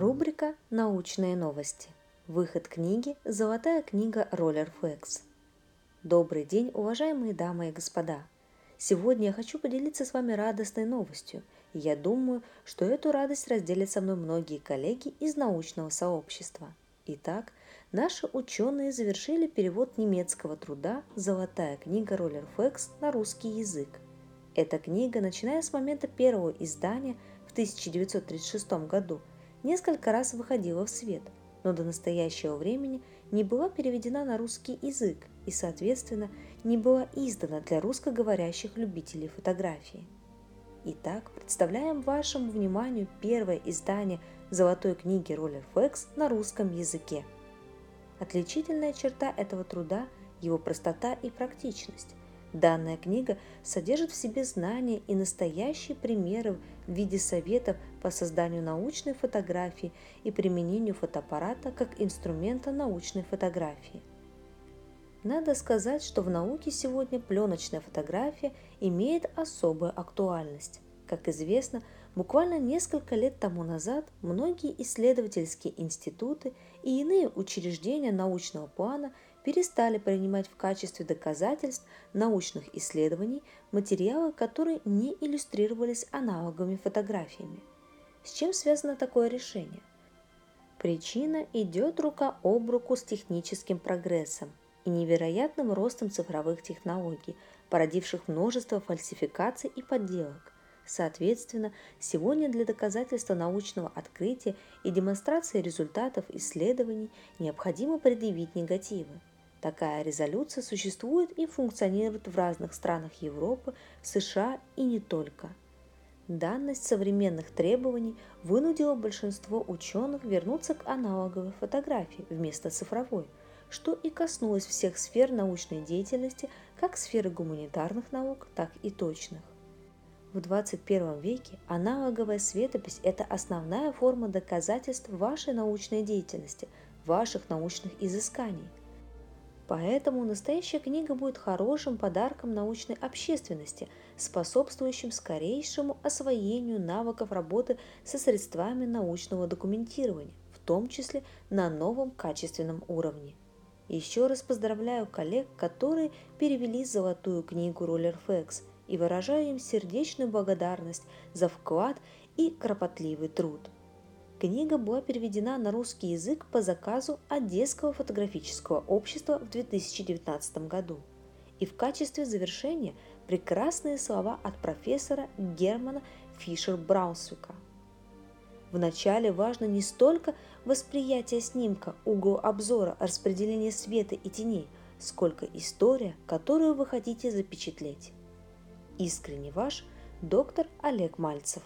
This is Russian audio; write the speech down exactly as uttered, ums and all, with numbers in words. Рубрика «Научные новости». Выход книги «Золотая книга Rolleiflex». Добрый день, уважаемые дамы и господа! Сегодня я хочу поделиться с вами радостной новостью. Я думаю, что эту радость разделят со мной многие коллеги из научного сообщества. Итак, наши ученые завершили перевод немецкого труда «Золотая книга Rolleiflex» на русский язык. Эта книга, начиная с момента первого издания в тысяча девятьсот тридцать шестом году, несколько раз выходила в свет, но до настоящего времени не была переведена на русский язык и, соответственно, не была издана для русскоговорящих любителей фотографии. Итак, представляем вашему вниманию первое издание «Золотой книги Rolleiflex» на русском языке. Отличительная черта этого труда – его простота и практичность. Данная книга содержит в себе знания и настоящие примеры в виде советов по созданию научной фотографии и применению фотоаппарата как инструмента научной фотографии. Надо сказать, что в науке сегодня пленочная фотография имеет особую актуальность. Как известно, буквально несколько лет тому назад многие исследовательские институты и иные учреждения научного плана перестали принимать в качестве доказательств научных исследований материалы, которые не иллюстрировались аналоговыми фотографиями. С чем связано такое решение? Причина идет рука об руку с техническим прогрессом и невероятным ростом цифровых технологий, породивших множество фальсификаций и подделок. Соответственно, сегодня для доказательства научного открытия и демонстрации результатов исследований необходимо предъявить негативы. Такая резолюция существует и функционирует в разных странах Европы, США и не только. Данность современных требований вынудила большинство ученых вернуться к аналоговой фотографии вместо цифровой, что и коснулось всех сфер научной деятельности, как сферы гуманитарных наук, так и точных. В двадцать первом веке аналоговая светопись – это основная форма доказательств вашей научной деятельности, ваших научных изысканий. Поэтому настоящая книга будет хорошим подарком научной общественности, способствующим скорейшему освоению навыков работы со средствами научного документирования, в том числе на новом качественном уровне. Еще раз поздравляю коллег, которые перевели «Золотую книгу Rolleiflex», и выражаю им сердечную благодарность за вклад и кропотливый труд. Книга была переведена на русский язык по заказу Одесского фотографического общества в две тысячи девятнадцатом году. И в качестве завершения прекрасные слова от профессора Германа Фишер-Браунсвика. Вначале важно не столько восприятие снимка, угол обзора, распределение света и теней, сколько история, которую вы хотите запечатлеть. Искренне ваш, доктор Олег Мальцев.